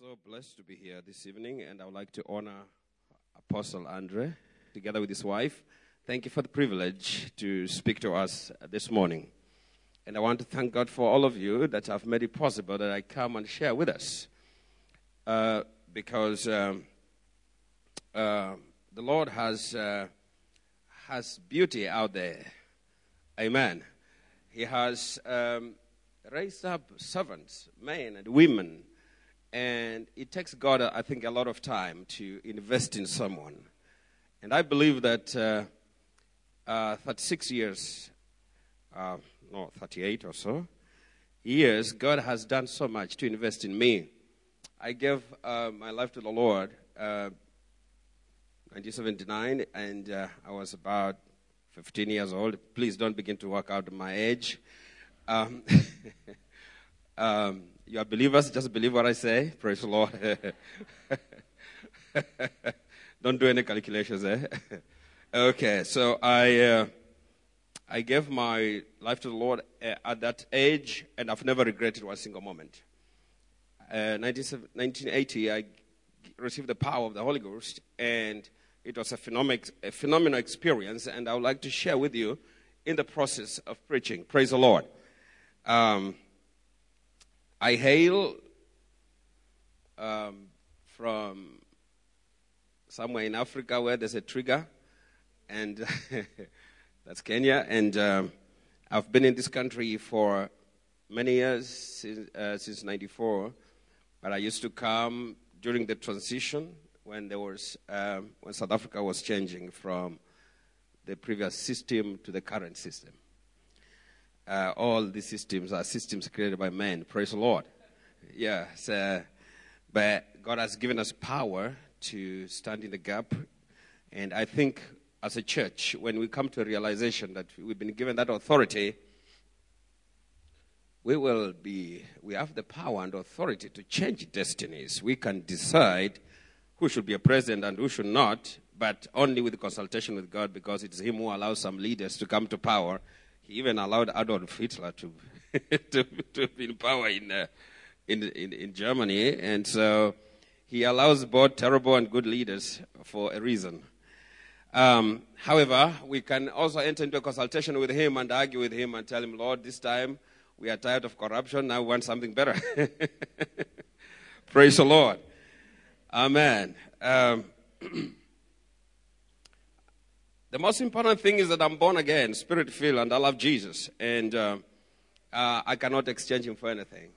So blessed to be here this evening, and I would like to honor Apostle Andre together with his wife. Thank you for the privilege to speak to us this morning. And I want to thank God for all of you that have made it possible that I come and share with us. Because the Lord has beauty out there. Amen. He has raised up servants, men and women. And it takes God, I think, a lot of time to invest in someone. And I believe that 38 or so years, God has done so much to invest in me. I gave my life to the Lord in 1979, and I was about 15 years old. Please don't begin to work out my age. You are believers, just believe what I say. Praise the Lord. Don't do any calculations, eh? Okay, so I gave my life to the Lord at that age, and I've never regretted one single moment. 1980, I received the power of the Holy Ghost, and it was a phenomenal experience, and I would like to share with you in the process of preaching. Praise the Lord. I hail from somewhere in Africa where there's a trigger, and that's Kenya. And I've been in this country for many years, since 94. But I used to come during the transition when there was when South Africa was changing from the previous system to the current system. All these systems are systems created by man. Praise the Lord. Yeah. So, but God has given us power to stand in the gap. And I think as a church, when we come to a realization that we've been given that authority, we have the power and authority to change destinies. We can decide who should be a president and who should not, but only with consultation with God, because it's Him who allows some leaders to come to power. He even allowed Adolf Hitler to be in power in Germany, and so He allows both terrible and good leaders for a reason. However, we can also enter into a consultation with Him and argue with Him and tell Him, Lord, this time we are tired of corruption. Now we want something better. Praise the Lord. Amen. The most important thing is that I'm born again, spirit-filled, and I love Jesus. And I cannot exchange Him for anything.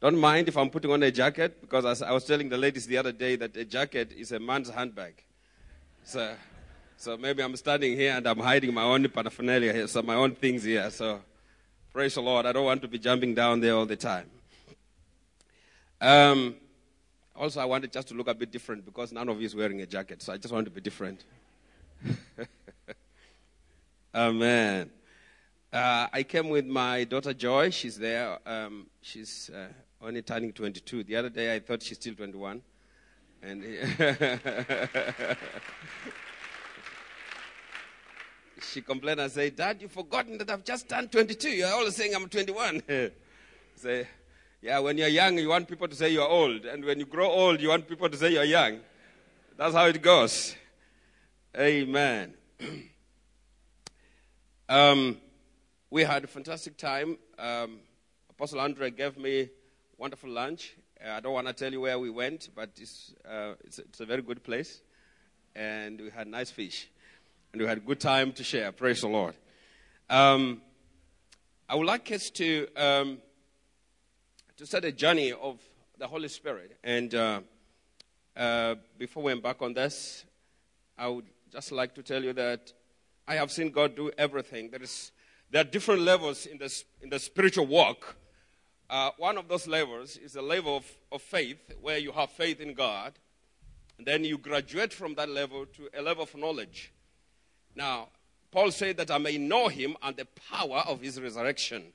Don't mind if I'm putting on a jacket, because as I was telling the ladies the other day that a jacket is a man's handbag. So maybe I'm standing here and I'm hiding my own paraphernalia here, so my own things here. So praise the Lord. I don't want to be jumping down there all the time. Also, I wanted just to look a bit different, because none of you is wearing a jacket. So I just want to be different. Amen. I came with my daughter Joy. She's there. She's only turning 22. The other day I thought she's still 21. And she complained and said, Dad, you've forgotten that I've just turned 22. You're always saying I'm 21. Say, yeah, when you're young, you want people to say you're old. And when you grow old, you want people to say you're young. That's how it goes. Amen. We had a fantastic time. Apostle Andre gave me wonderful lunch. I don't want to tell you where we went, but it's a very good place. And we had nice fish. And we had a good time to share. Praise the Lord. I would like us to start a journey of the Holy Spirit. And before we embark on this, I would just like to tell you that I have seen God do everything. There are different levels in the spiritual walk. One of those levels is the level of faith, where you have faith in God. And then you graduate from that level to a level of knowledge. Now, Paul said that I may know Him and the power of His resurrection.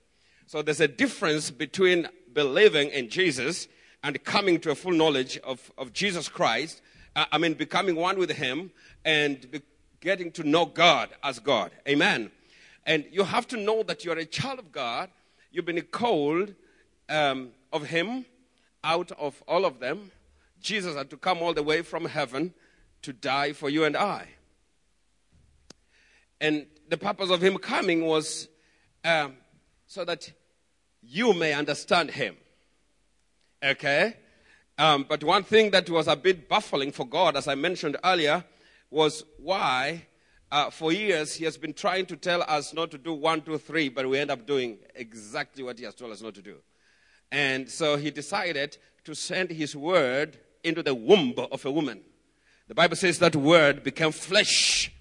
So there's a difference between believing in Jesus and coming to a full knowledge of Jesus Christ. I mean, becoming one with Him and getting to know God as God. Amen. And you have to know that you're a child of God. You've been called of Him. out of all of them, Jesus had to come all the way from heaven to die for you and I. And the purpose of him coming was so that you may understand him. Okay? But one thing that was a bit baffling for God, as I mentioned earlier, was why for years he has been trying to tell us not to do 1, 2, 3, but we end up doing exactly what he has told us not to do. And so he decided to send his word into the womb of a woman. The Bible says that word became flesh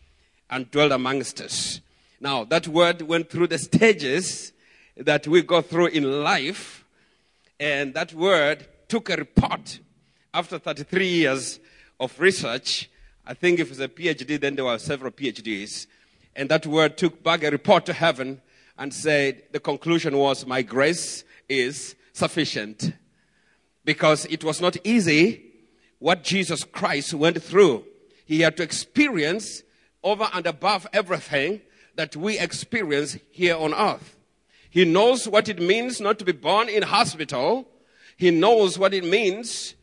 and dwelt amongst us. Now, that word went through the stages that we go through in life, and that word took a report after 33 years of research. I think if it's a PhD, then there were several PhDs. And that word took back a report to heaven and said, the conclusion was, my grace is sufficient. Because it was not easy what Jesus Christ went through. He had to experience over and above everything that we experience here on earth. He knows what it means not to be born in hospital. He knows what it means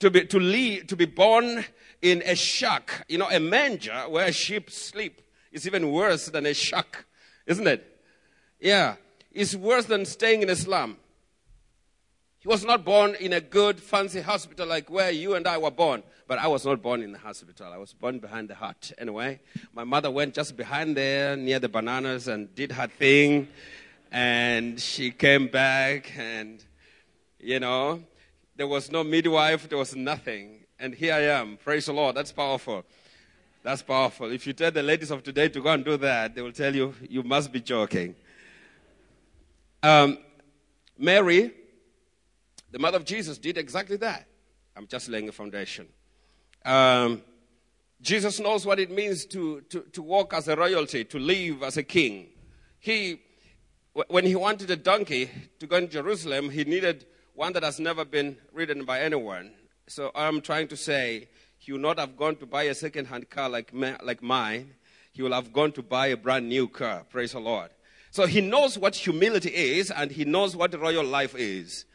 to be born in a shack. You know, a manger where sheep sleep is even worse than a shack, isn't it? Yeah, it's worse than staying in a slum. He was not born in a good, fancy hospital like where you and I were born. But I was not born in the hospital. I was born behind the hut. Anyway, my mother went just behind there near the bananas and did her thing. And she came back and, you know, there was no midwife. There was nothing. And here I am. Praise the Lord. That's powerful. That's powerful. If you tell the ladies of today to go and do that, they will tell you, you must be joking. Mary, the mother of Jesus, did exactly that. I'm just laying a foundation. Jesus knows what it means to walk as a royalty, to live as a king. When he wanted a donkey to go in Jerusalem, he needed one that has never been ridden by anyone. So I'm trying to say, he would not have gone to buy a second-hand car like mine. He will have gone to buy a brand new car. Praise the Lord. So he knows what humility is, and he knows what royal life is.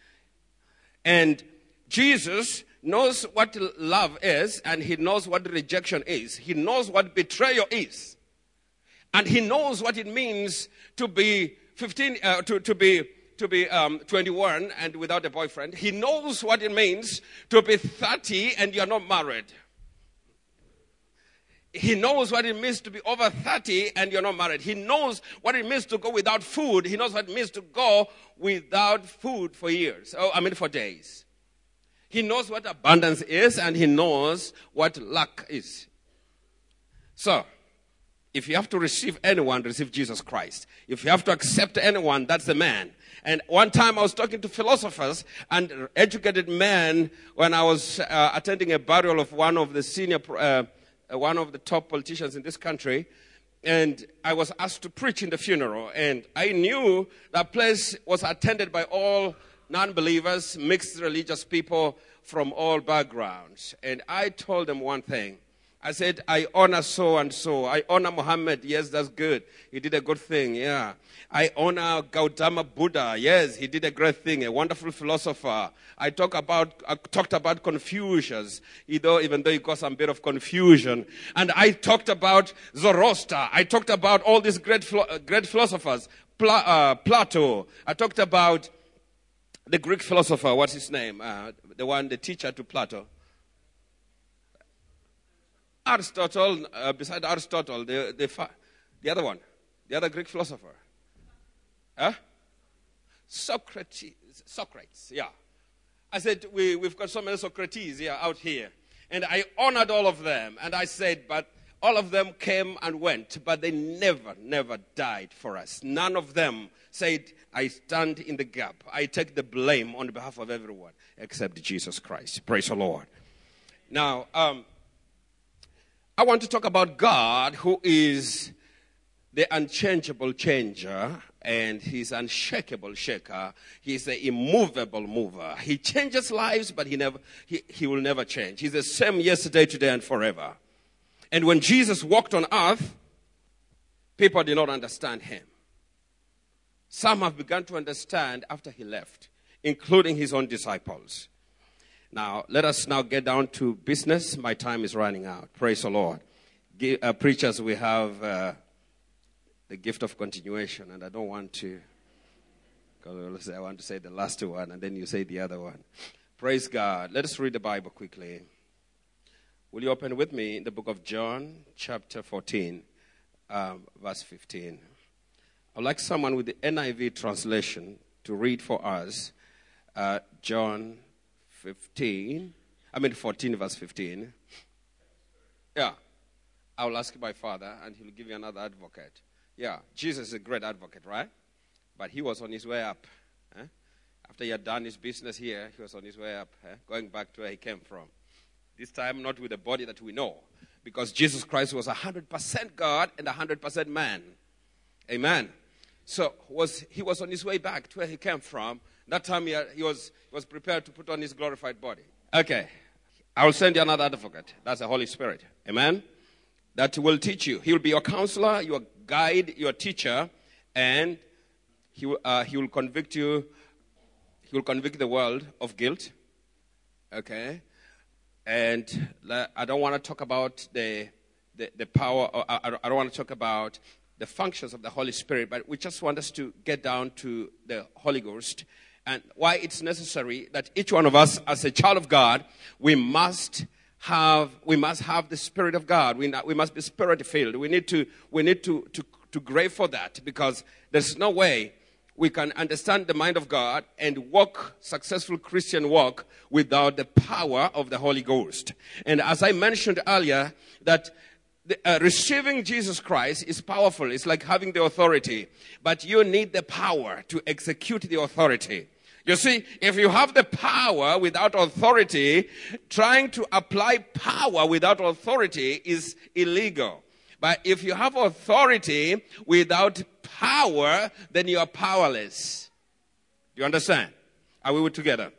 And Jesus knows what love is, and he knows what rejection is. He knows what betrayal is. And he knows what it means to be 21 and without a boyfriend. He knows what it means to be 30 and you're not married. He knows what it means to be over 30 and you're not married. He knows what it means to go without food. He knows what it means to go without food for days. He knows what abundance is, and he knows what lack is. So, if you have to receive anyone, receive Jesus Christ. If you have to accept anyone, that's the man. And one time I was talking to philosophers and educated men when I was attending a burial of one of the senior one of the top politicians in this country, and I was asked to preach in the funeral, and I knew that place was attended by all non-believers, mixed religious people from all backgrounds. And I told them one thing. I said, I honor so-and-so. I honor Muhammad. Yes, that's good. He did a good thing, yeah. I honor Gautama Buddha. Yes, he did a great thing, a wonderful philosopher. I talked about Confucius, even though he got some bit of confusion. And I talked about Zoroaster. I talked about all these great philosophers, Plato. I talked about the Greek philosopher, what's his name? The teacher to Plato. Aristotle, beside Aristotle, the other one, the other Greek philosopher. Huh? Socrates, yeah. I said, we've got so many Socrates here, out here. And I honored all of them. And I said, but all of them came and went, but they never died for us. None of them said, I stand in the gap. I take the blame on behalf of everyone, except Jesus Christ. Praise the Lord. Now, I want to talk about God, who is the unchangeable changer, and he's unshakable shaker. He's the immovable mover. He changes lives, but he will never change. He's the same yesterday, today, and forever. And when Jesus walked on earth, people did not understand him. Some have begun to understand after he left. including his own disciples. Now, let us now get down to business. My time is running out. Praise the Lord. Preachers, we have the gift of continuation, and I don't want to, because I want to say the last one, and then you say the other one. Praise God. Let us read the Bible quickly. Will you open with me in the book of John, chapter 14, verse 15. I'd like someone with the NIV translation to read for us John 14, verse 15. Yeah. I will ask my father, and he'll give you another advocate. Yeah, Jesus is a great advocate, right? But he was on his way up. Eh? After he had done his business here, he was on his way up, going back to where he came from. This time, not with the body that we know, because Jesus Christ was 100% God and 100% man. Amen. So he was on his way back to where he came from. That time, he was prepared to put on his glorified body. Okay, I will send you another advocate. That's the Holy Spirit. Amen. That will teach you. He will be your counselor, your guide, your teacher, and he will convict you. He will convict the world of guilt. Okay, and I don't want to talk about the power. Or I don't want to talk about the functions of the Holy Spirit, but we just want us to get down to the Holy Ghost and why it's necessary that each one of us, as a child of God, we must have the Spirit of God. We must be Spirit filled. We need to grave for that, because there's no way we can understand the mind of God and walk successful Christian walk without the power of the Holy Ghost. And as I mentioned earlier, that receiving Jesus Christ is powerful. It's like having the authority, but you need the power to execute the authority. You see, if you have the power without authority, trying to apply power without authority is illegal. But if you have authority without power, then you are powerless. Do you understand? Are we together?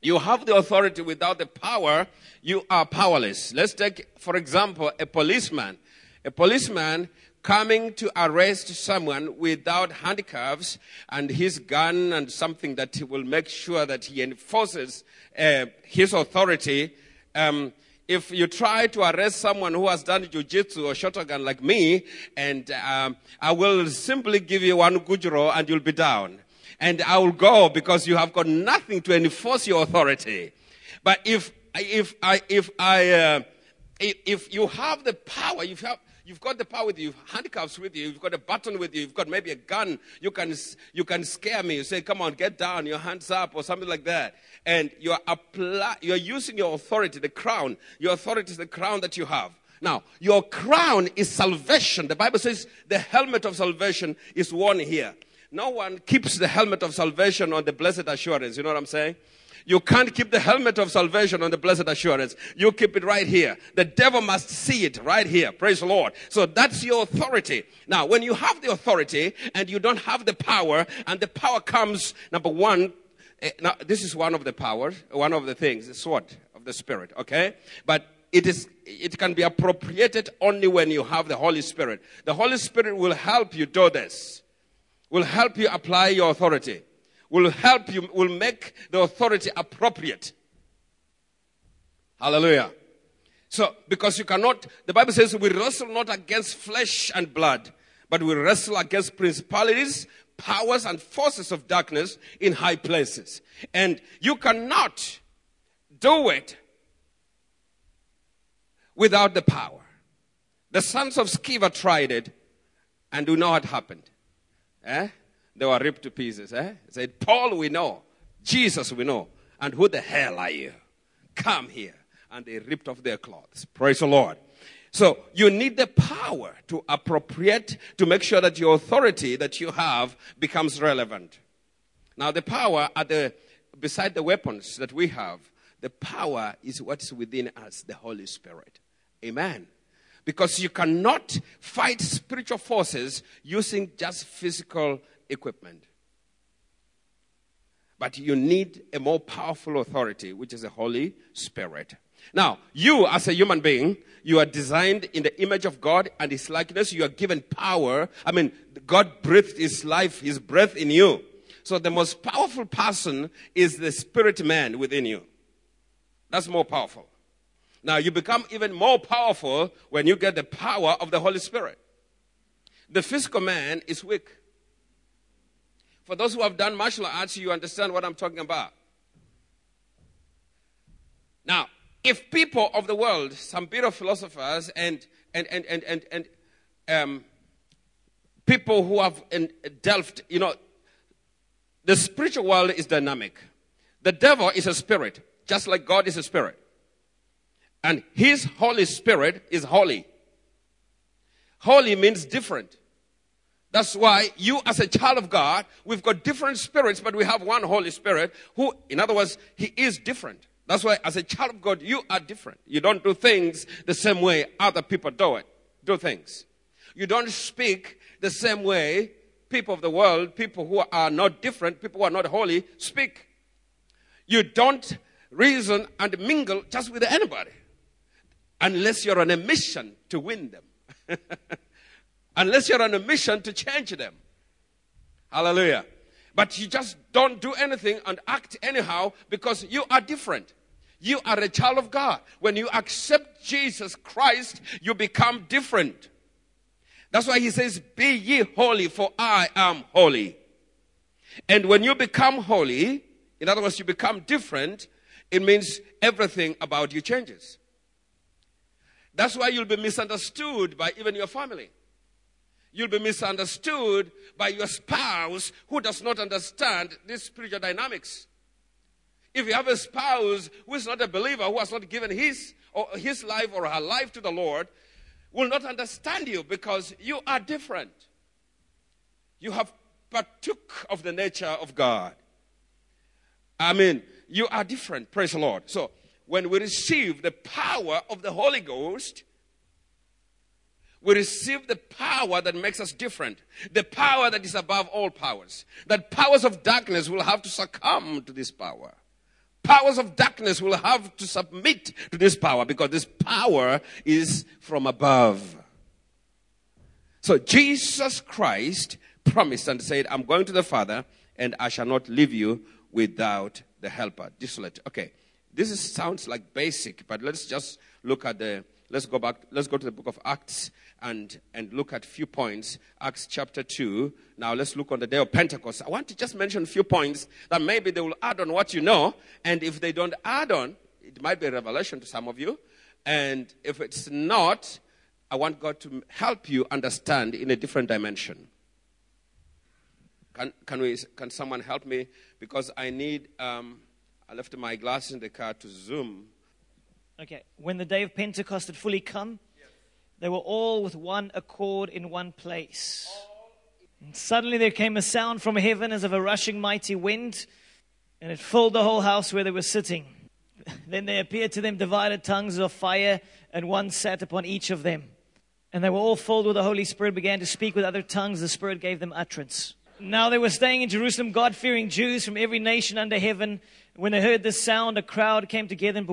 You have the authority without the power, you are powerless. Let's take, for example, a policeman. A policeman coming to arrest someone without handcuffs and his gun and something that will make sure that he enforces his authority. If you try to arrest someone who has done jiu-jitsu or shotokan like me, and I will simply give you one gujro and you'll be down. And I will go, because you have got nothing to enforce your authority. But if you have the power, you've got the power with you, handcuffs with you, you've got a button with you, you've got maybe a gun, you can scare me, you say, come on, get down, your hands up, or something like that. And you're using your authority, the crown. Your authority is the crown that you have. Now, your crown is salvation. The Bible says the helmet of salvation is worn here. No one keeps the helmet of salvation on the blessed assurance. You know what I'm saying? You can't keep the helmet of salvation on the blessed assurance. You keep it right here. The devil must see it right here. Praise the Lord. So that's your authority. Now, when you have the authority and you don't have the power, and the power comes, number one, now this is one of the powers, one of the things, the sword of the Spirit, okay? But it can be appropriated only when you have the Holy Spirit. The Holy Spirit will help you do this, will help you apply your authority, will help you, will make the authority appropriate. Hallelujah. So, because you cannot, the Bible says, we wrestle not against flesh and blood, but we wrestle against principalities, powers, and forces of darkness in high places. And you cannot do it without the power. The sons of Sceva tried it, and do know what happened. They were ripped to pieces. Said, Paul we know, Jesus we know, and who the hell are you? Come here. And they ripped off their clothes. Praise the Lord. So you need the power to appropriate, to make sure that your authority that you have becomes relevant. Now the power, beside the weapons that we have, the power is what's within us, the Holy Spirit. Amen. Because you cannot fight spiritual forces using just physical equipment. But you need a more powerful authority, which is the Holy Spirit. Now, you as a human being, you are designed in the image of God and His likeness. You are given power. I mean, God breathed His life, His breath in you. So the most powerful person is the spirit man within you. That's more powerful. Now, you become even more powerful when you get the power of the Holy Spirit. The physical man is weak. For those who have done martial arts, you understand what I'm talking about. Now, if people of the world, some bit of philosophers and people who have delved, the spiritual world is dynamic. The devil is a spirit, just like God is a spirit. And his Holy Spirit is holy. Holy means different. That's why you as a child of God, we've got different spirits, but we have one Holy Spirit who, in other words, he is different. That's why as a child of God, you are different. You don't do things the same way other people do things. You don't speak the same way people of the world, people who are not different, people who are not holy, speak. You don't reason and mingle just with anybody unless you're on a mission to win them. Unless you're on a mission to change them. Hallelujah. But you just don't do anything and act anyhow because you are different. You are a child of God. When you accept Jesus Christ, you become different. That's why he says, be ye holy, for I am holy. And when you become holy, in other words, you become different, it means everything about you changes. That's why you'll be misunderstood by even your family. You'll be misunderstood by your spouse who does not understand these spiritual dynamics. If you have a spouse who is not a believer, who has not given his life or her life to the Lord, will not understand you because you are different. You have partook of the nature of God. I mean, you are different, praise the Lord. So, when we receive the power of the Holy Ghost, we receive the power that makes us different. The power that is above all powers. That powers of darkness will have to succumb to this power. Powers of darkness will have to submit to this power because this power is from above. So Jesus Christ promised and said, I'm going to the Father and I shall not leave you without the helper. Desolate. Okay. Sounds like basic, but let's just look at let's go to the book of Acts and look at few points. Acts chapter 2. Now let's look on the day of Pentecost. I want to just mention a few points that maybe they will add on what you know. And if they don't add on, it might be a revelation to some of you. And if it's not, I want God to help you understand in a different dimension. Can someone help me? Because I need, I left my glasses in the car to Zoom. Okay, when the day of Pentecost had fully come, yes, they were all with one accord in one place. And suddenly there came a sound from heaven as of a rushing mighty wind, and it filled the whole house where they were sitting. Then there appeared to them divided tongues of fire, and one sat upon each of them. And they were all filled with the Holy Spirit, began to speak with other tongues. The Spirit gave them utterance. Now they were staying in Jerusalem, God-fearing Jews from every nation under heaven. When they heard this sound, a crowd came together in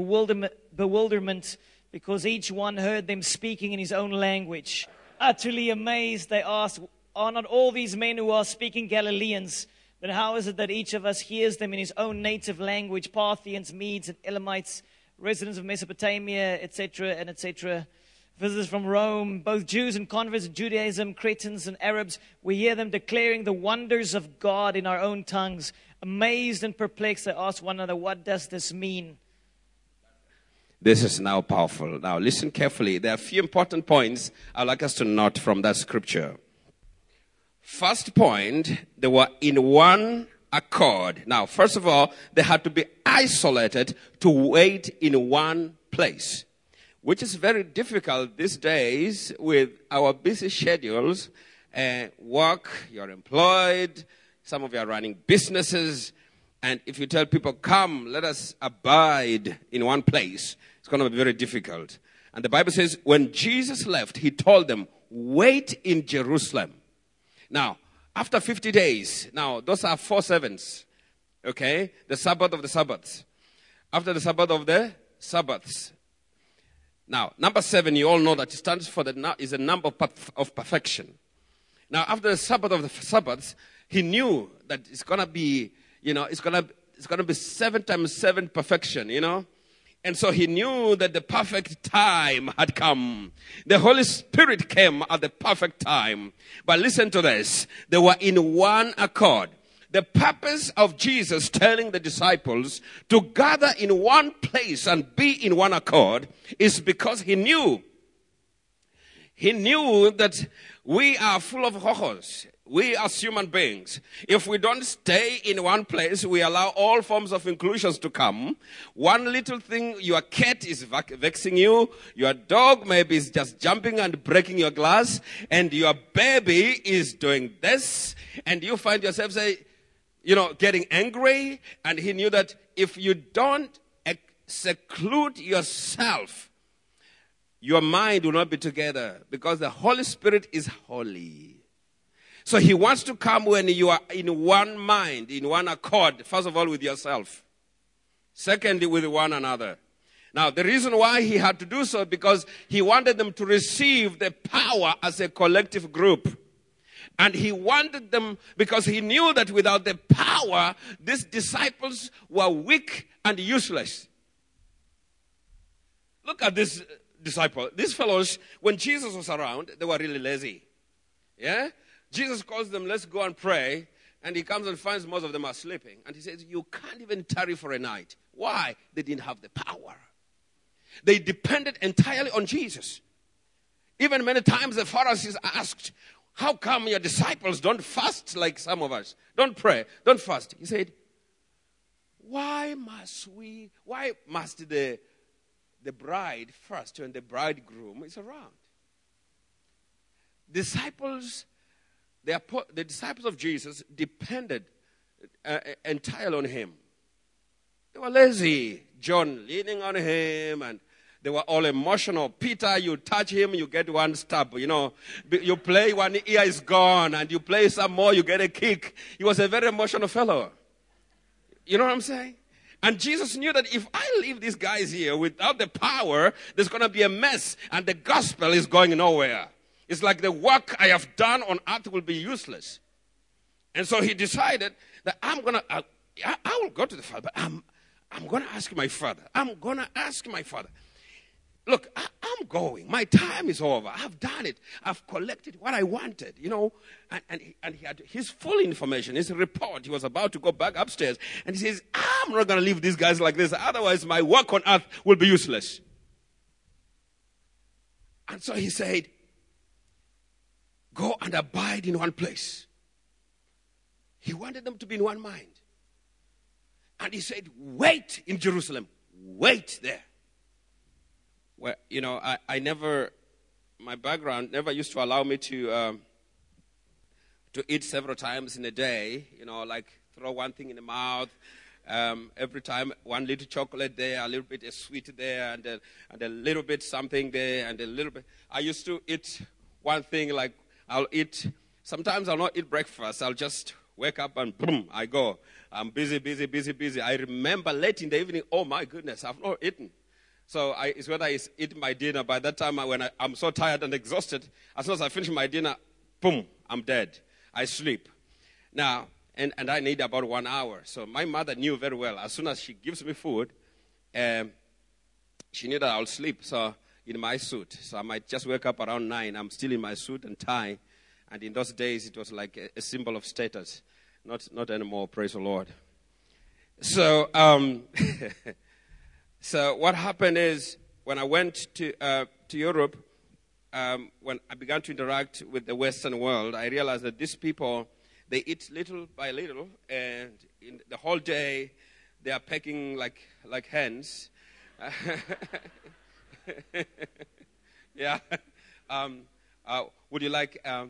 bewilderment because each one heard them speaking in his own language. Utterly amazed, they asked, are not all these men who are speaking Galileans? Then how is it that each of us hears them in his own native language? Parthians, Medes, and Elamites, residents of Mesopotamia, etc., and etc., visitors from Rome, both Jews and converts to Judaism, Cretans and Arabs, we hear them declaring the wonders of God in our own tongues. Amazed and perplexed, they ask one another, what does this mean? This is now powerful. Now listen carefully. There are a few important points I'd like us to note from that scripture. First point, they were in one accord. Now, first of all, they had to be isolated to wait in one place, which is very difficult these days with our busy schedules, work, you're employed, some of you are running businesses, and if you tell people, come, let us abide in one place, it's going to be very difficult. And the Bible says, when Jesus left, he told them, wait in Jerusalem. Now, after 50 days, now, those are 4 sevens, okay? The Sabbath of the Sabbaths. After the Sabbath of the Sabbaths. Now, number 7, you all know that it stands for is a number of perfection. Now, after the Sabbath of the Sabbaths, he knew that it's going to be, you know, it's going to be 7 times 7 perfection, you know. And so he knew that the perfect time had come. The Holy Spirit came at the perfect time. But listen to this. They were in one accord. The purpose of Jesus telling the disciples to gather in one place and be in one accord is because he knew that we are full of hohos. We as human beings, if we don't stay in one place, we allow all forms of inclusions to come. One little thing, your cat is vexing you, your dog maybe is just jumping and breaking your glass, and your baby is doing this, and you find yourself, getting angry. And he knew that if you don't seclude yourself, your mind will not be together, because the Holy Spirit is holy. So he wants to come when you are in one mind, in one accord, first of all with yourself. Secondly, with one another. Now, the reason why he had to do so, because he wanted them to receive the power as a collective group. And he wanted them, because he knew that without the power, these disciples were weak and useless. Look at this disciple. These fellows, when Jesus was around, they were really lazy. Yeah? Jesus calls them, let's go and pray. And he comes and finds most of them are sleeping. And he says, you can't even tarry for a night. Why? They didn't have the power. They depended entirely on Jesus. Even many times the Pharisees asked, how come your disciples don't fast like some of us? Don't pray, don't fast. He said, why must the bride fast when the bridegroom is around? The disciples of Jesus depended entirely on him. They were lazy. John leaning on him, and they were all emotional. Peter, you touch him, you get one stab. You know, you play, one ear is gone, and you play some more, you get a kick. He was a very emotional fellow. You know what I'm saying? And Jesus knew that if I leave these guys here without the power, there's going to be a mess, and the gospel is going nowhere. It's like the work I have done on earth will be useless. And so he decided that I will go to the Father, but I'm going to ask my Father. Look, I'm going. My time is over. I've done it. I've collected what I wanted, you know. And he had his full information, his report. He was about to go back upstairs. And he says, I'm not going to leave these guys like this. Otherwise, my work on earth will be useless. And so he said, go and abide in one place. He wanted them to be in one mind. And he said, wait in Jerusalem. Wait there. Well, you know, my background never used to allow me to eat several times in a day. You know, like throw one thing in the mouth. Every time, one little chocolate there, a little bit of sweet there, and a little bit something there, and a little bit. I used to eat one thing, like, sometimes I'll not eat breakfast. I'll just wake up and boom, I go. I'm busy. I remember late in the evening, oh my goodness, I've not eaten. So it's whether I eat my dinner. By that time, I'm so tired and exhausted, as soon as I finish my dinner, boom, I'm dead. I sleep. Now, and I need about 1 hour. So my mother knew very well. As soon as she gives me food, she knew that I'll sleep. So in my suit. So I might just wake up around 9. I'm still in my suit and tie. And in those days, it was like a symbol of status. Not anymore, praise the Lord. So, so what happened is, when I went to Europe, when I began to interact with the Western world, I realized that these people, they eat little by little. And in the whole day, they are pecking like hens. Yeah. Would you like a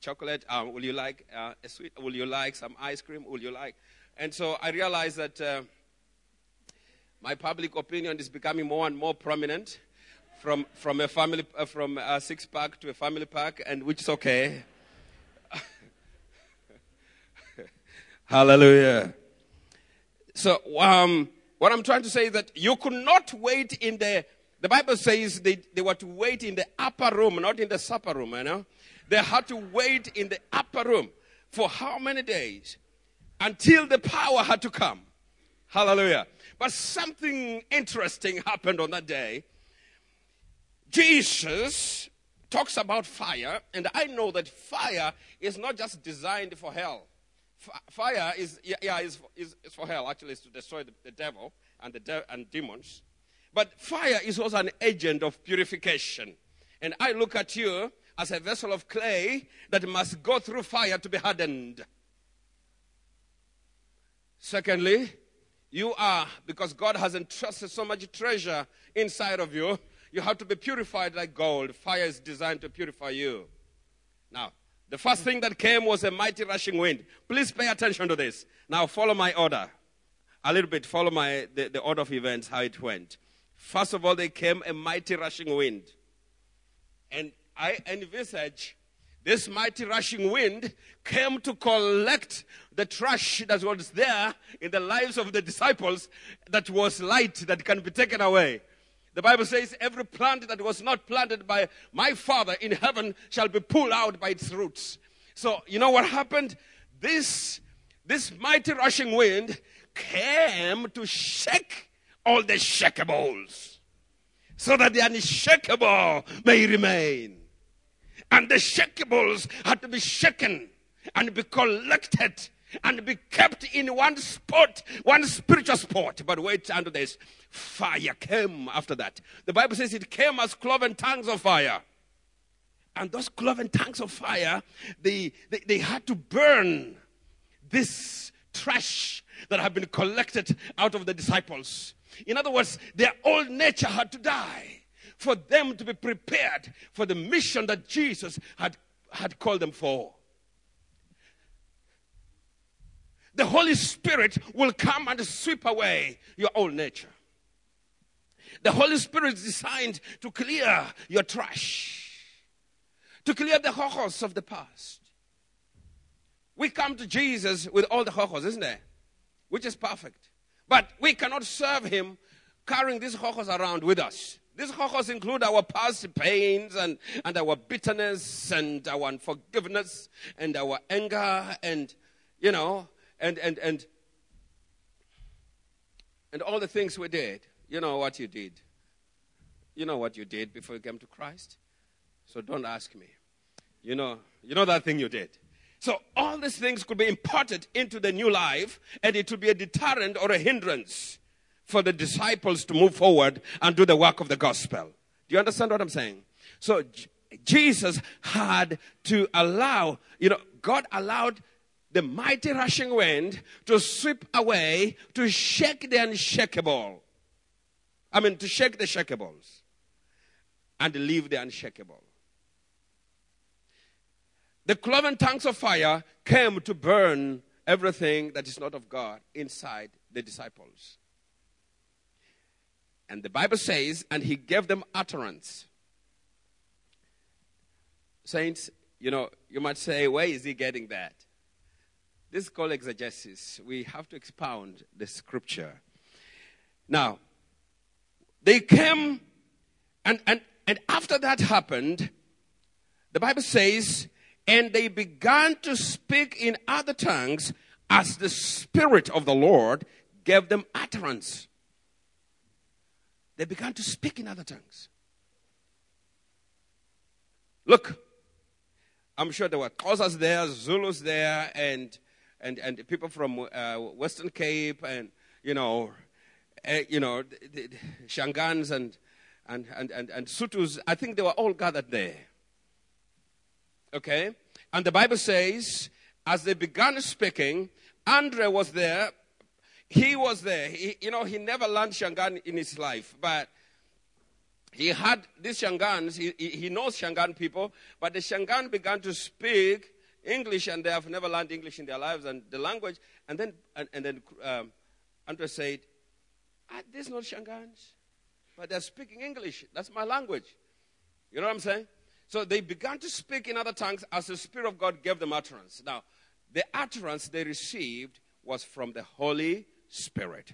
chocolate? Would you like a sweet? Would you like some ice cream? Would you like? And so I realized that my public opinion is becoming more and more prominent, from a six pack to a family pack, and which is okay. Hallelujah. So what I'm trying to say is that you could not wait in the Bible says they were to wait in the upper room, not in the supper room, you know. They had to wait in the upper room. For how many days? until the power had to come. Hallelujah. But something interesting happened on that day. Jesus talks about fire, and I know that fire is not just designed for hell. Fire is for hell. Actually, it's to destroy the devil and demons. But fire is also an agent of purification. And I look at you as a vessel of clay that must go through fire to be hardened. Secondly, you are, because God has entrusted so much treasure inside of you, you have to be purified like gold. Fire is designed to purify you. Now, the first thing that came was a mighty rushing wind. Please pay attention to this. Now, follow my order. A little bit, follow the order of events, how it went. First of all, there came a mighty rushing wind. And I envisage this mighty rushing wind came to collect the trash that was there in the lives of the disciples that was light, that can be taken away. The Bible says, every plant that was not planted by my Father in heaven shall be pulled out by its roots. So, you know what happened? This mighty rushing wind came to shake all the shakables, so that the unshakable may remain. And the shakables had to be shaken and be collected and be kept in one spot, one spiritual spot. But wait unto this. Fire came after that. The Bible says it came as cloven tongues of fire. And those cloven tongues of fire, they had to burn this trash that had been collected out of the disciples. In other words, their old nature had to die for them to be prepared for the mission that Jesus had called them for. The Holy Spirit will come and sweep away your old nature. The Holy Spirit is designed to clear your trash, to clear the horrors of the past. We come to Jesus with all the horrors, isn't there? Which is perfect. But we cannot serve him carrying these horrors around with us. These horrors include our past pains and our bitterness and our unforgiveness and our anger and, you know, and all the things we did. You know what you did. You know what you did before you came to Christ. So don't ask me. You know that thing you did. So all these things could be imparted into the new life, and it would be a deterrent or a hindrance for the disciples to move forward and do the work of the gospel. Do you understand what I'm saying? So Jesus had to allow, God allowed the mighty rushing wind to sweep away, to shake the unshakable. I mean, to shake the shakables and leave the unshakable. The cloven tongues of fire came to burn everything that is not of God inside the disciples. And the Bible says, and he gave them utterance. Saints, you might say, where is he getting that? This is called exegesis. We have to expound the scripture. Now, they came, and after that happened, the Bible says, and they began to speak in other tongues as the Spirit of the Lord gave them utterance. They began to speak in other tongues. Look, I'm sure there were Xhosas there, Zulus there, and people from Western Cape, and the Shangans and Sutus. I think they were all gathered there. Okay? And the Bible says, as they began speaking, Andre was there. He was there. He never learned Shangan in his life. But he had these Shangans. He knows Shangan people. But the Shangan began to speak English, and they have never learned English in their lives and the language. And then, Andre said, are these not Shangans? But they're speaking English. That's my language. You know what I'm saying? So they began to speak in other tongues as the Spirit of God gave them utterance. Now, the utterance they received was from the Holy Spirit.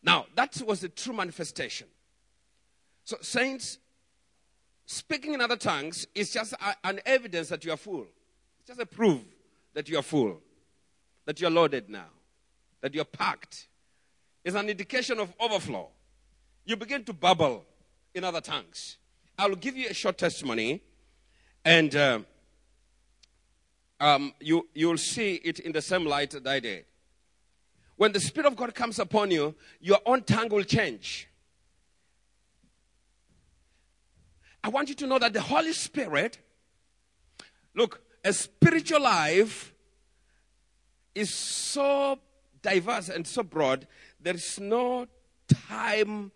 Now, that was the true manifestation. So, saints, speaking in other tongues is just an evidence that you are full. It's just a proof that you are full, that you are loaded now, that you are packed. It's an indication of overflow. You begin to babble in other tongues. I'll give you a short testimony, and you'll see it in the same light that I did. When the Spirit of God comes upon you, your own tongue will change. I want you to know that the Holy Spirit, look, a spiritual life is so diverse and so broad, there is no time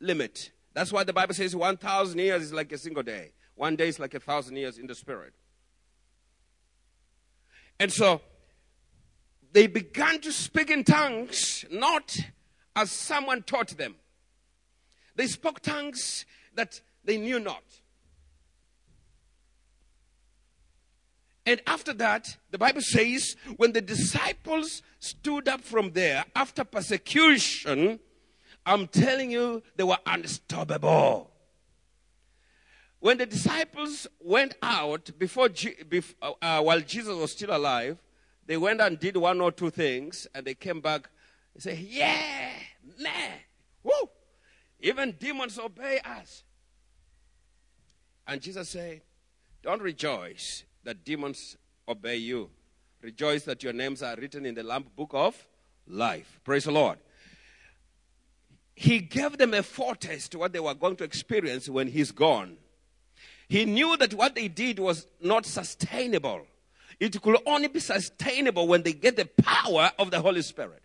limit. That's why the Bible says 1,000 years is like a single day. One day is like 1,000 years in the Spirit. And so they began to speak in tongues, not as someone taught them. They spoke tongues that they knew not. And after that, the Bible says, when the disciples stood up from there, after persecution, I'm telling you, they were unstoppable. When the disciples went out, while Jesus was still alive, they went and did one or two things, and they came back and said, yeah, man, woo, even demons obey us. And Jesus said, don't rejoice that demons obey you. Rejoice that your names are written in the Lamb's book of life. Praise the Lord. He gave them a foretaste to what they were going to experience when he's gone. He knew that what they did was not sustainable. It could only be sustainable when they get the power of the Holy Spirit.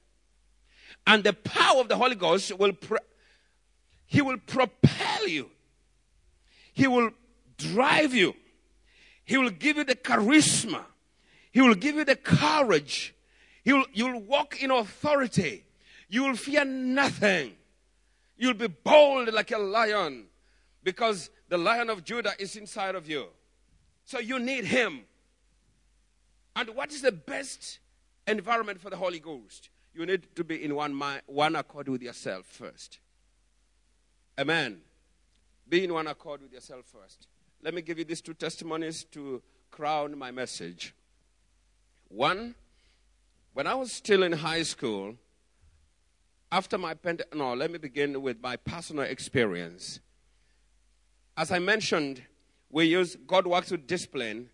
And the power of the Holy Ghost will propel you. He will drive you. He will give you the charisma. He will give you the courage. You'll walk in authority. You will fear nothing. You'll be bold like a lion because the Lion of Judah is inside of you. So you need him. And what is the best environment for the Holy Ghost? You need to be in one accord with yourself first. Amen. Be in one accord with yourself first. Let me give you these two testimonies to crown my message. One, when I was still in high school, let me begin with my personal experience. As I mentioned, God works with discipline.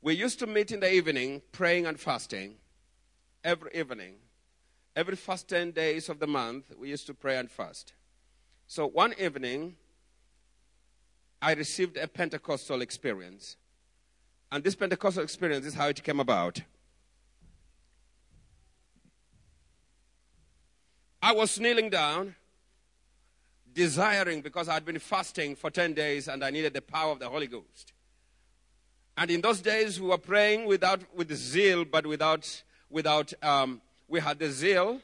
We used to meet in the evening, praying and fasting, every evening. Every first 10 days of the month, we used to pray and fast. So one evening, I received a Pentecostal experience. And this Pentecostal experience is how it came about. I was kneeling down, desiring, because I had been fasting for 10 days and I needed the power of the Holy Ghost. And in those days, we were praying with zeal, but we had the zeal,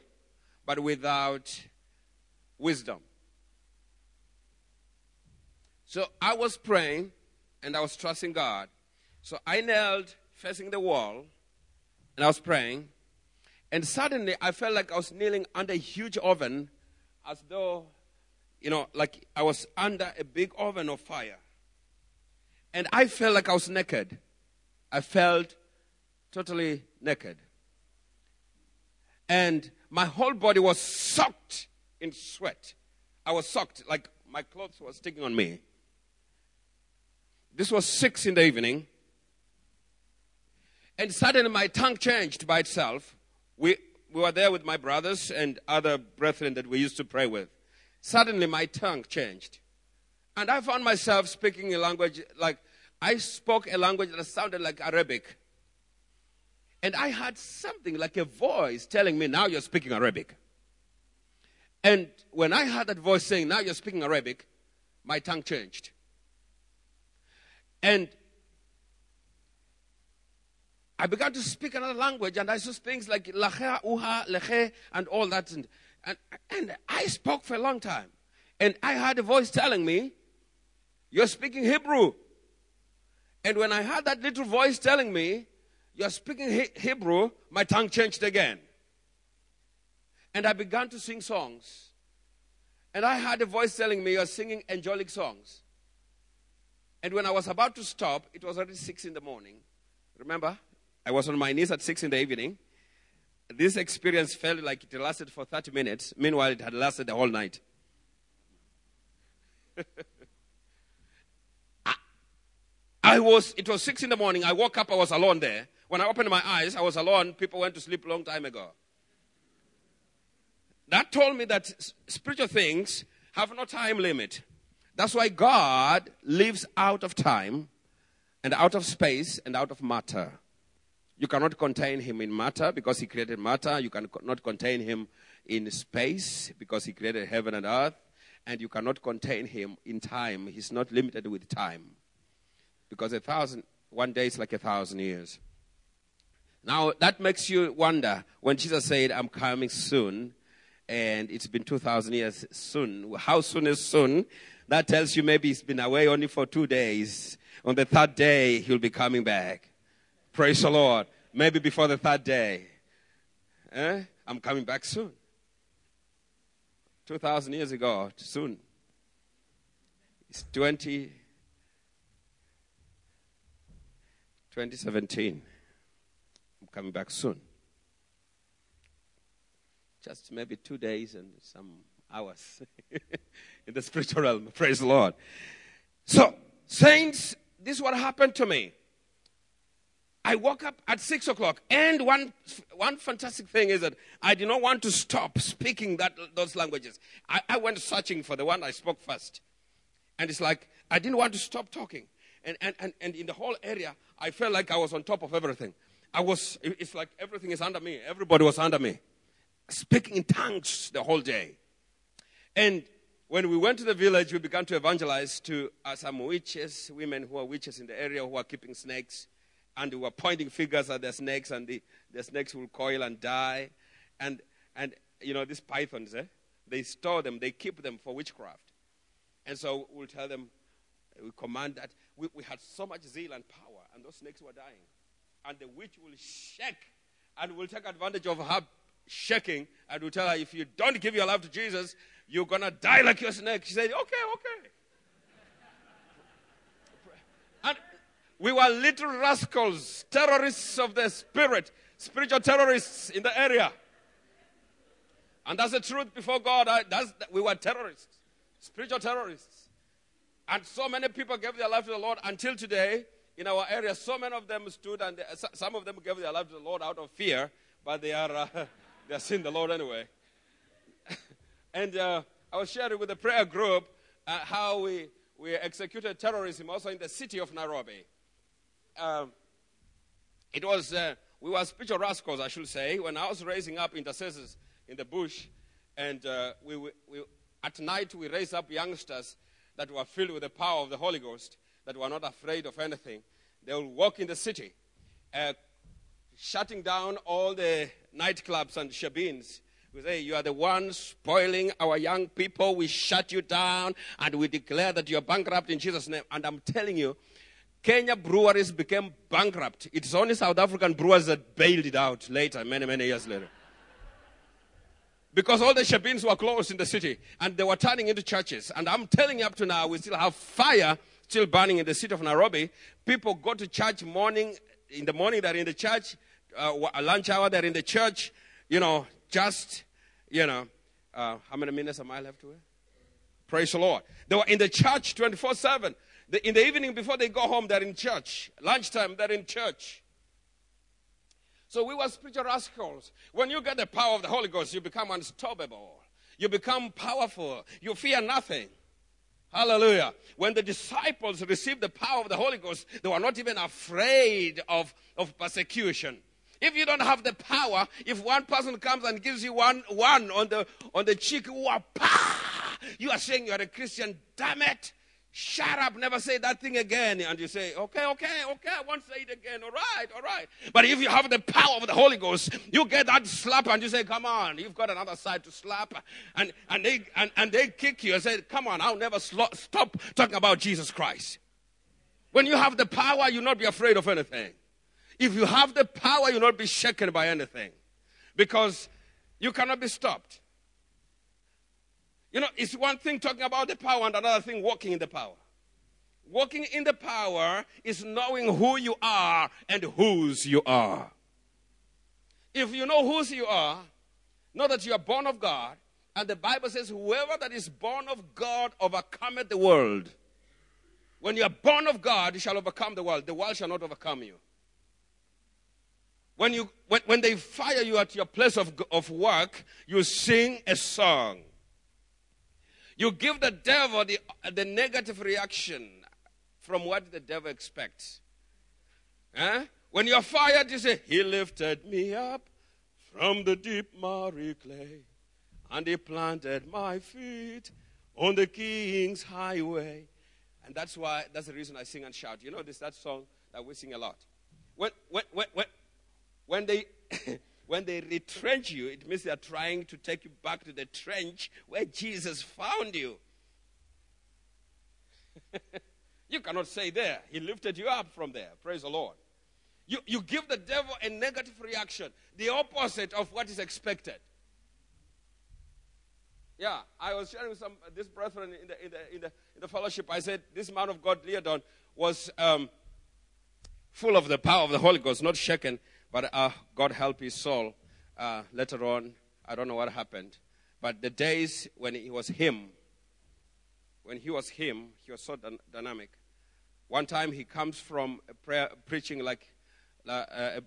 but without wisdom. So I was praying, and I was trusting God. So I knelt facing the wall, and I was praying. And suddenly, I felt like I was kneeling under a huge oven, as though, like I was under a big oven of fire. And I felt like I was naked. I felt totally naked. And my whole body was soaked in sweat. I was soaked, like my clothes were sticking on me. This was 6 in the evening. And suddenly my tongue changed by itself. We were there with my brothers and other brethren that we used to pray with. Suddenly my tongue changed. And I found myself speaking a language, I spoke a language that sounded like Arabic. And I had something like a voice telling me, now you're speaking Arabic. And when I heard that voice saying, now you're speaking Arabic, my tongue changed. And I began to speak another language, and I saw things like lache, uha, leche, and all that. And I spoke for a long time. And I heard a voice telling me, you're speaking Hebrew. And when I heard that little voice telling me, you're speaking Hebrew, my tongue changed again. And I began to sing songs. And I heard a voice telling me, you're singing angelic songs. And when I was about to stop, it was already 6 in the morning. Remember, I was on my knees at 6 in the evening. This experience felt like it lasted for 30 minutes. Meanwhile, it had lasted the whole night. It was 6 in the morning. I woke up. I was alone there. When I opened my eyes, I was alone. People went to sleep a long time ago. That told me that spiritual things have no time limit. That's why God lives out of time and out of space and out of matter. You cannot contain him in matter because he created matter. You cannot contain him in space because he created heaven and earth. And you cannot contain him in time. He's not limited with time. Because 1 day is like 1,000 years. Now, that makes you wonder when Jesus said, I'm coming soon. And it's been 2,000 years soon. How soon is soon? That tells you maybe he's been away only for 2 days. On the third day, he'll be coming back. Praise the Lord. Maybe before the third day. I'm coming back soon. 2,000 years ago, soon. It's 2017. I'm coming back soon. Just maybe 2 days and some hours in the spiritual realm. Praise the Lord. So, saints, this is what happened to me. I woke up at 6 o'clock. And one fantastic thing is that I did not want to stop speaking those languages. I went searching for the one I spoke first. And it's like I didn't want to stop talking. And in the whole area, I felt like I was on top of everything. It's like everything is under me. Everybody was under me. Speaking in tongues the whole day. And when we went to the village, we began to evangelize to some witches, women who are witches in the area who are keeping snakes. And we were pointing fingers at the snakes, and the snakes will coil and die. And you know, these pythons, they store them, they keep them for witchcraft. And so we'll tell them, we command that. We had so much zeal and power, and those snakes were dying. And the witch will shake, and we'll take advantage of her shaking, and we'll tell her, if you don't give your life to Jesus, you're going to die like your snake. She said, okay. We were little rascals, terrorists of the spirit, spiritual terrorists in the area. And that's the truth before God. We were terrorists, spiritual terrorists. And so many people gave their life to the Lord until today. In our area, so many of them stood, and some of them gave their life to the Lord out of fear, but they are seeing the Lord anyway. And I was sharing with the prayer group how we executed terrorism also in the city of Nairobi. We were spiritual rascals, I should say, when I was raising up intercessors in the bush, and at night we raised up youngsters that were filled with the power of the Holy Ghost, that were not afraid of anything. They would walk in the city, shutting down all the nightclubs and shebeens. We say, you are the one spoiling our young people. We shut you down, and we declare that you are bankrupt in Jesus' name. And I'm telling you, Kenya breweries became bankrupt. It's only South African brewers that bailed it out later, many, many years later. Because all the shebeens were closed in the city, and they were turning into churches. And I'm telling you, up to now, we still have fire still burning in the city of Nairobi. People go to church in the morning they're in the church, lunch hour they're in the church, how many minutes am I left to it? Praise the Lord. They were in the church 24/7. In the evening before they go home, they're in church. Lunchtime, they're in church. So we were spiritual rascals. When you get the power of the Holy Ghost, you become unstoppable. You become powerful. You fear nothing. Hallelujah. When the disciples received the power of the Holy Ghost, they were not even afraid of persecution. If you don't have the power, if one person comes and gives you one on the cheek, you are saying you are a Christian. Damn it. Shut up. Never say that thing again. And you say, okay. I won't say it again. All right. But if you have the power of the Holy Ghost, you get that slap and you say, come on. You've got another side to slap. And they kick you and say, come on. I'll never stop talking about Jesus Christ. When you have the power, you'll not be afraid of anything. If you have the power, you'll not be shaken by anything, because you cannot be stopped. It's one thing talking about the power and another thing walking in the power. Walking in the power is knowing who you are and whose you are. If you know whose you are, know that you are born of God. And the Bible says, whoever that is born of God overcometh the world. When you are born of God, you shall overcome the world. The world shall not overcome you. When they fire you at your place of work, you sing a song. You give the devil the negative reaction from what the devil expects. When you're fired, you say, he lifted me up from the deep miry clay, and he planted my feet on the King's highway. And that's why, that's the reason I sing and shout. You know this, that song that we sing a lot. When they retrench you, it means they are trying to take you back to the trench where Jesus found you. You cannot say there. He lifted you up from there. Praise the Lord. You give the devil a negative reaction, the opposite of what is expected. Yeah, I was sharing with this brethren in the fellowship. I said this man of God, Leodon, was full of the power of the Holy Ghost, not shaken. But God help his soul. Later on, I don't know what happened. But the days when he was him, he was so dynamic. One time he comes from preaching like a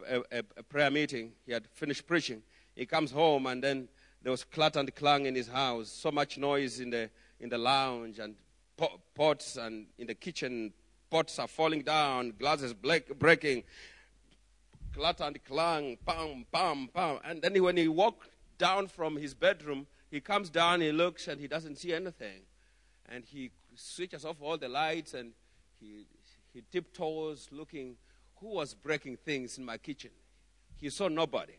prayer meeting. He had finished preaching. He comes home and then there was clatter and clang in his house. So much noise in the lounge and pots and in the kitchen. Pots are falling down, glasses breaking. Clatter and clang, pam, pam, pam. And then when he walked down from his bedroom, he comes down, he looks, and he doesn't see anything. And he switches off all the lights, and he tiptoes looking, who was breaking things in my kitchen? He saw nobody.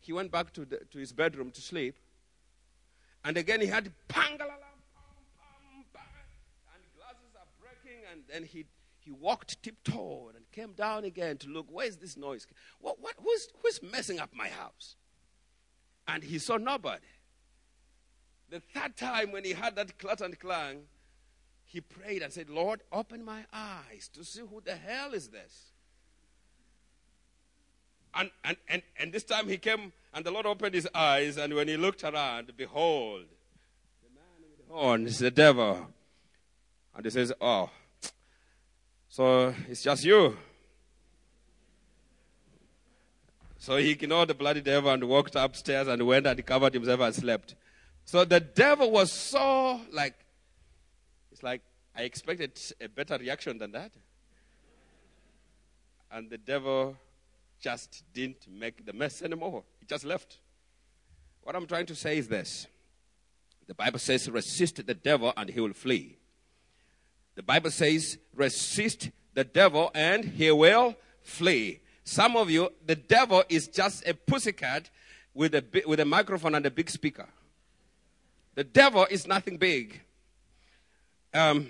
He went back to his bedroom to sleep. And again he had pang, la, la, pam, pam, and glasses are breaking, and then he walked tiptoed and came down again to look, where is this noise? Who's messing up my house? And he saw nobody. The third time when he had that clatter and clang, he prayed and said, Lord, open my eyes to see who the hell is this. And this time he came, and the Lord opened his eyes, and when he looked around, behold, the man with the horn is the devil. And he says, oh, so it's just you. So he ignored the bloody devil and walked upstairs and went and covered himself and slept. So the devil was so like, it's like, I expected a better reaction than that. And the devil just didn't make the mess anymore. He just left. What I'm trying to say is this. The Bible says, resist the devil and he will flee. The Bible says, resist the devil and he will flee. Some of you, the devil is just a pussycat with a microphone and a big speaker. The devil is nothing big. So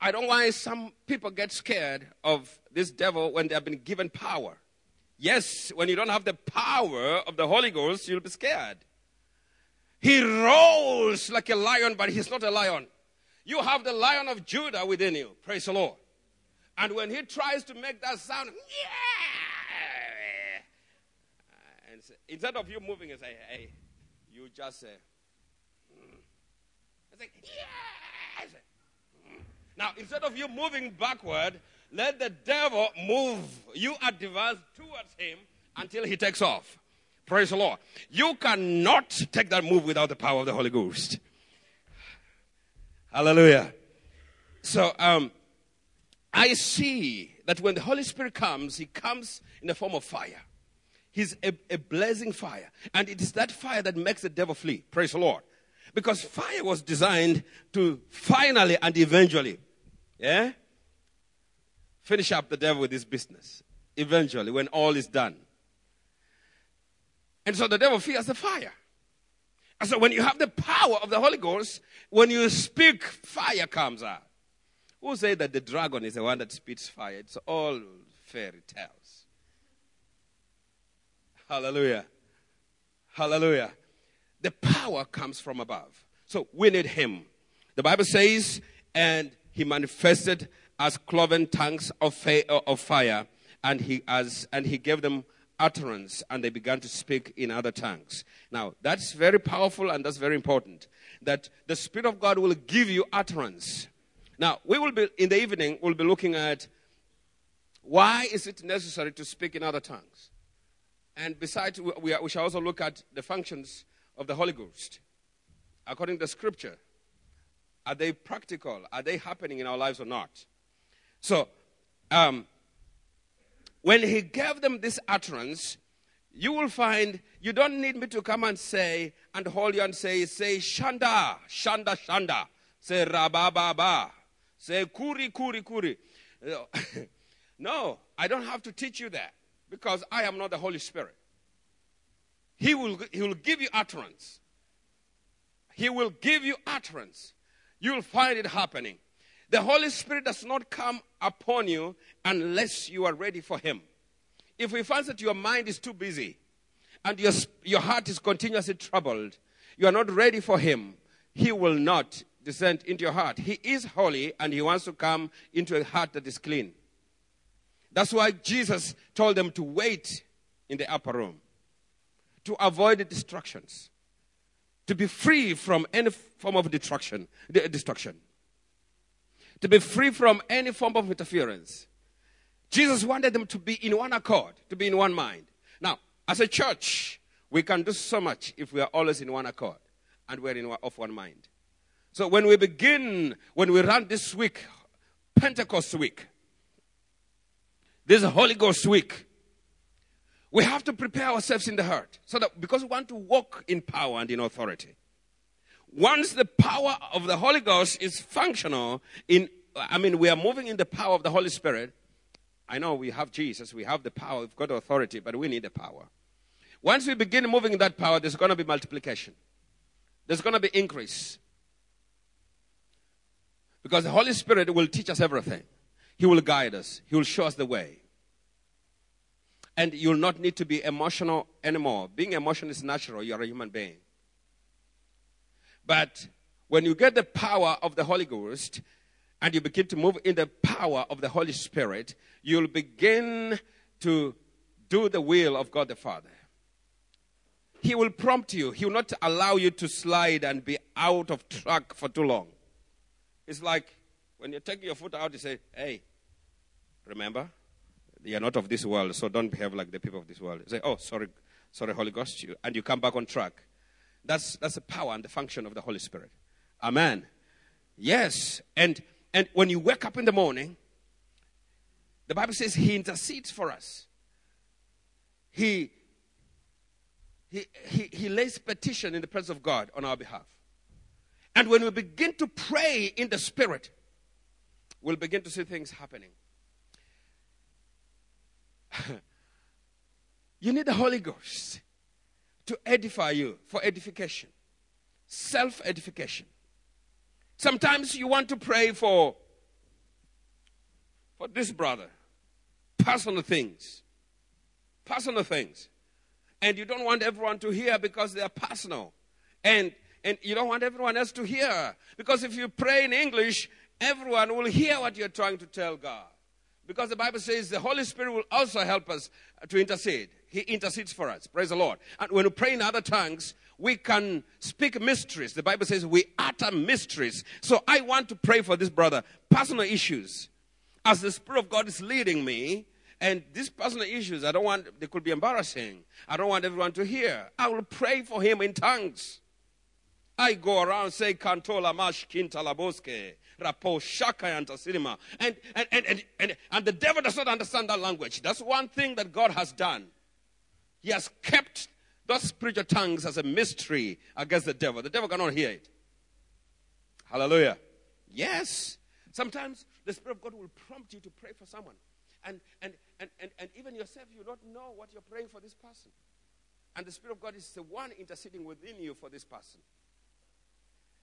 I don't know why some people get scared of this devil when they have been given power. Yes, when you don't have the power of the Holy Ghost, you'll be scared. He roars like a lion, but he's not a lion. You have the Lion of Judah within you. Praise the Lord. And when he tries to make that sound, yeah, and instead of you moving and say, hey, you just say, it's like, yeah. Now, instead of you moving backward, let the devil move. You advance towards him until he takes off. Praise the Lord. You cannot take that move without the power of the Holy Ghost. Hallelujah. So, I see that when the Holy Spirit comes, he comes in the form of fire. He's a blazing fire. And it is that fire that makes the devil flee. Praise the Lord. Because fire was designed to finally and eventually, finish up the devil with his business. Eventually, when all is done. And so the devil fears the fire. And so when you have the power of the Holy Ghost, when you speak, fire comes out. Who say that the dragon is the one that spits fire? It's all fairy tales. Hallelujah. Hallelujah. The power comes from above. So we need him. The Bible says, and he manifested as cloven tongues of fire, and he gave them utterance, and they began to speak in other tongues. Now, that's very powerful, and that's very important, that the Spirit of God will give you utterance. Now, we will be, in the evening, we'll be looking at why is it necessary to speak in other tongues? And besides, we shall also look at the functions of the Holy Ghost. According to Scripture, are they practical? Are they happening in our lives or not? So, when he gave them this utterance, you will find you don't need me to come and say, and hold you and say, Shanda, Shanda, Shanda. Say, Rabababa. Say, Kuri, Kuri, Kuri. No, I don't have to teach you that because I am not the Holy Spirit. He will give you utterance. He will give you utterance. You'll find it happening. The Holy Spirit does not come upon you unless you are ready for him. If we find that your mind is too busy and your heart is continuously troubled, you are not ready for him, he will not descend into your heart. He is holy and he wants to come into a heart that is clean. That's why Jesus told them to wait in the upper room, to avoid distractions, to be free from any form of destruction. To be free from any form of interference. Jesus wanted them to be in one accord, to be in one mind. Now, as a church, we can do so much if we are always in one accord and we're of one mind. So when we run this week, Pentecost week, this Holy Ghost week, we have to prepare ourselves in the heart so that because we want to walk in power and in authority. Once the power of the Holy Ghost is functional, we are moving in the power of the Holy Spirit. I know we have Jesus, we have the power, we've got authority, but we need the power. Once we begin moving in that power, there's going to be multiplication. There's going to be increase. Because the Holy Spirit will teach us everything. He will guide us. He will show us the way. And you'll not need to be emotional anymore. Being emotional is natural. You are a human being. But when you get the power of the Holy Ghost and you begin to move in the power of the Holy Spirit, you'll begin to do the will of God the Father. He will prompt you. He will not allow you to slide and be out of track for too long. It's like when you take your foot out, you say, hey, remember, you are not of this world, so don't behave like the people of this world. You say, oh, sorry, Holy Ghost, and you come back on track. That's the power and the function of the Holy Spirit. Amen. Yes. And when you wake up in the morning, the Bible says he intercedes for us. He lays petition in the presence of God on our behalf. And when we begin to pray in the Spirit, we'll begin to see things happening. You need the Holy Ghost to edify you for edification, self-edification. Sometimes you want to pray for this brother, personal things. And you don't want everyone to hear because they are personal. And you don't want everyone else to hear. Because if you pray in English, everyone will hear what you're trying to tell God. Because the Bible says the Holy Spirit will also help us to intercede. He intercedes for us. Praise the Lord. And when we pray in other tongues, we can speak mysteries. The Bible says we utter mysteries. So I want to pray for this brother. Personal issues. As the Spirit of God is leading me, and these personal issues, they could be embarrassing. I don't want everyone to hear. I will pray for him in tongues. I go around say, Kantola mash kintalaboske, rapo shaka antasinima. And the devil does not understand that language. That's one thing that God has done. He has kept those spiritual tongues as a mystery against the devil. The devil cannot hear it. Hallelujah. Yes. Sometimes the Spirit of God will prompt you to pray for someone. And even yourself, you don't know what you're praying for this person. And the Spirit of God is the one interceding within you for this person.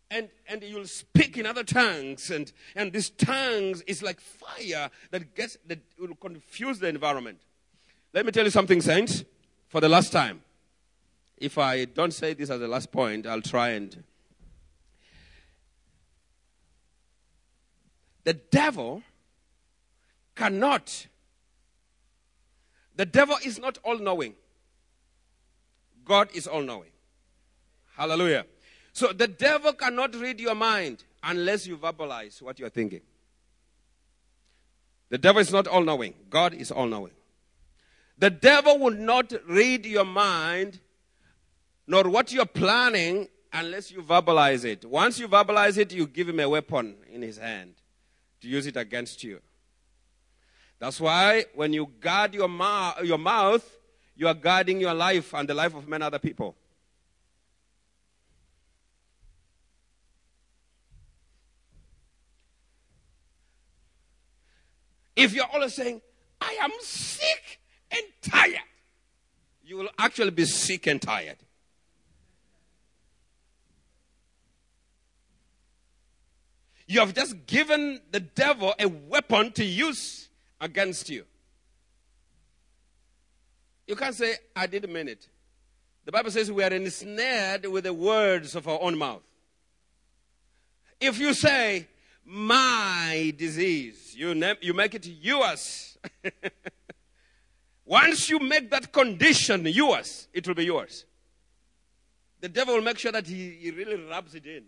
And you'll speak in other tongues. And these tongues is like fire that will confuse the environment. Let me tell you something, saints, for the last time. If I don't say this as the last point, I'll try and... The devil is not all-knowing. God is all-knowing. Hallelujah. So the devil cannot read your mind unless you verbalize what you're thinking. The devil is not all-knowing. God is all-knowing. The devil will not read your mind nor what you're planning unless you verbalize it. Once you verbalize it, you give him a weapon in his hand to use it against you. That's why when you guard your mouth, you are guarding your life and the life of many other people. If you're always saying, I am sick and tired, you will actually be sick and tired. You have just given the devil a weapon to use against you. You can't say, I didn't mean it. The Bible says we are ensnared with the words of our own mouth. If you say, my disease, you make it yours. Once you make that condition yours, it will be yours. The devil will make sure that he really rubs it in.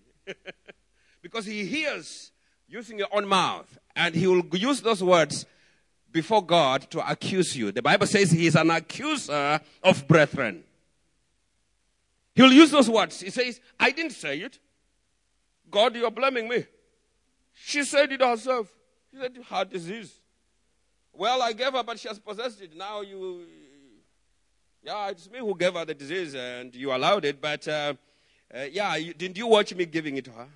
Because he hears using your own mouth. And he will use those words before God to accuse you. The Bible says he is an accuser of brethren. He will use those words. He says, I didn't say it. God, you are blaming me. She said it herself. She said her disease. Well, I gave her, but she has possessed it. Now you... Yeah, it's me who gave her the disease and you allowed it. But, didn't you watch me giving it to her?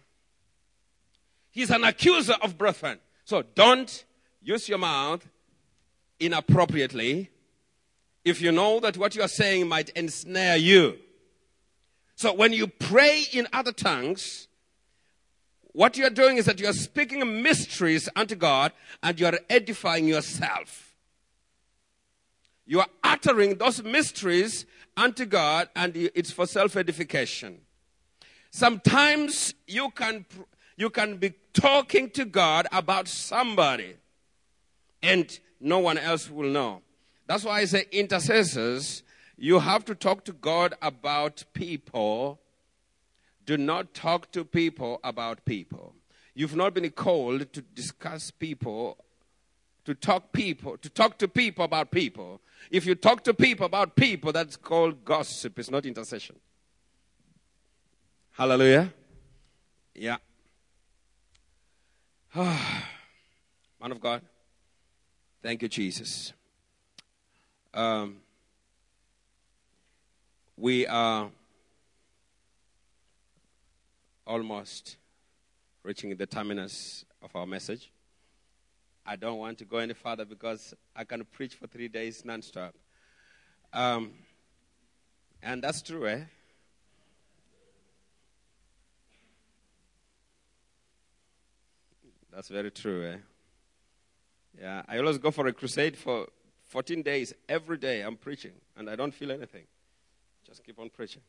He's an accuser of brethren. So don't use your mouth inappropriately if you know that what you are saying might ensnare you. So when you pray in other tongues, what you are doing is that you are speaking mysteries unto God and you are edifying yourself. You are uttering those mysteries unto God and it's for self-edification. Sometimes you can be talking to God about somebody and no one else will know. That's why I say intercessors, you have to talk to God about people. Do not talk to people about people. You've not been called to discuss people, to talk to people about people. If you talk to people about people, that's called gossip. It's not intercession. Hallelujah. Yeah. Man of God, thank you, Jesus. We are almost reaching the terminus of our message. I don't want to go any further because I can preach for 3 days nonstop. And that's true, eh? That's very true, eh? Yeah, I always go for a crusade for 14 days. Every day I'm preaching, and I don't feel anything. Just keep on preaching.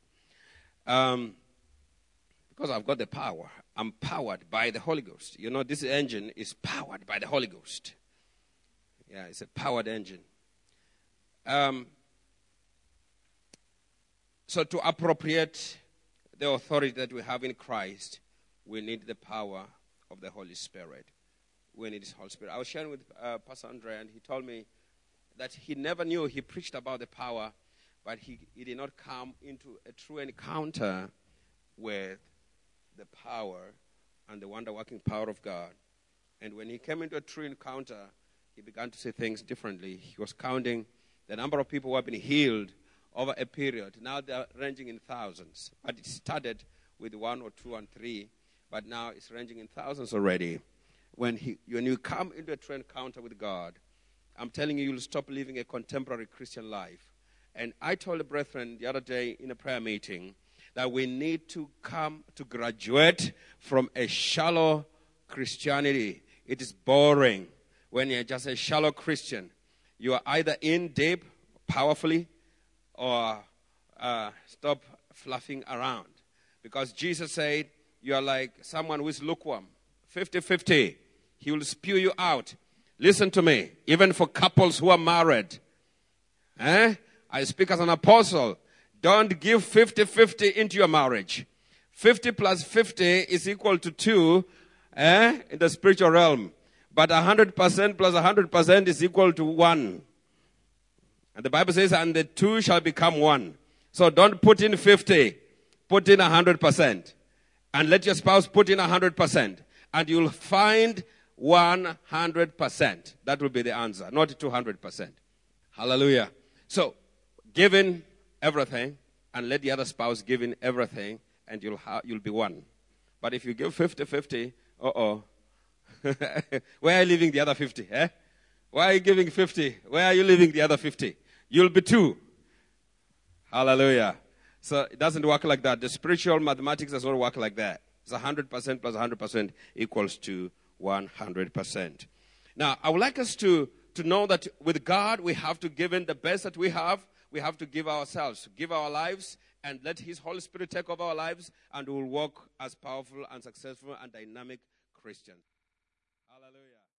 Because I've got the power. I'm powered by the Holy Ghost. You know, this engine is powered by the Holy Ghost. Yeah, it's a powered engine. So to appropriate the authority that we have in Christ, we need the power of the Holy Spirit. We need His Holy Spirit. I was sharing with Pastor Andre, and he told me that he never knew he preached about the power, but he did not come into a true encounter with the power and the wonder-working power of God. And when he came into a true encounter, he began to see things differently. He was counting the number of people who have been healed over a period. Now they're ranging in thousands. But it started with 1 or 2 and 3. But now it's ranging in thousands already. When you come into a true encounter with God, I'm telling you, you'll stop living a contemporary Christian life. And I told the brethren the other day in a prayer meeting that we need to come to graduate from a shallow Christianity. It is boring when you're just a shallow Christian. You are either in deep, powerfully, or stop fluffing around. Because Jesus said, you are like someone who is lukewarm, 50-50. He will spew you out. Listen to me. Even for couples who are married. I speak as an apostle. Don't give 50-50 into your marriage. 50 plus 50 is equal to 2 in the spiritual realm. But 100% plus 100% is equal to 1. And the Bible says, and the two shall become one. So don't put in 50. Put in 100%. And let your spouse put in 100%. And you'll find 100%. That will be the answer, not 200%. Hallelujah. So, give in everything, and let the other spouse give in everything, and you'll be one. But if you give 50-50, where are you leaving the other 50? Why are you giving 50? Where are you leaving the other 50? You'll be two. Hallelujah. So, it doesn't work like that. The spiritual mathematics does not work like that. It's 100% plus 100% equals to 100%. Now, I would like us to know that with God, we have to give in the best that we have. We have to give ourselves, give our lives, and let His Holy Spirit take over our lives, and we'll walk as powerful and successful and dynamic Christians. Hallelujah.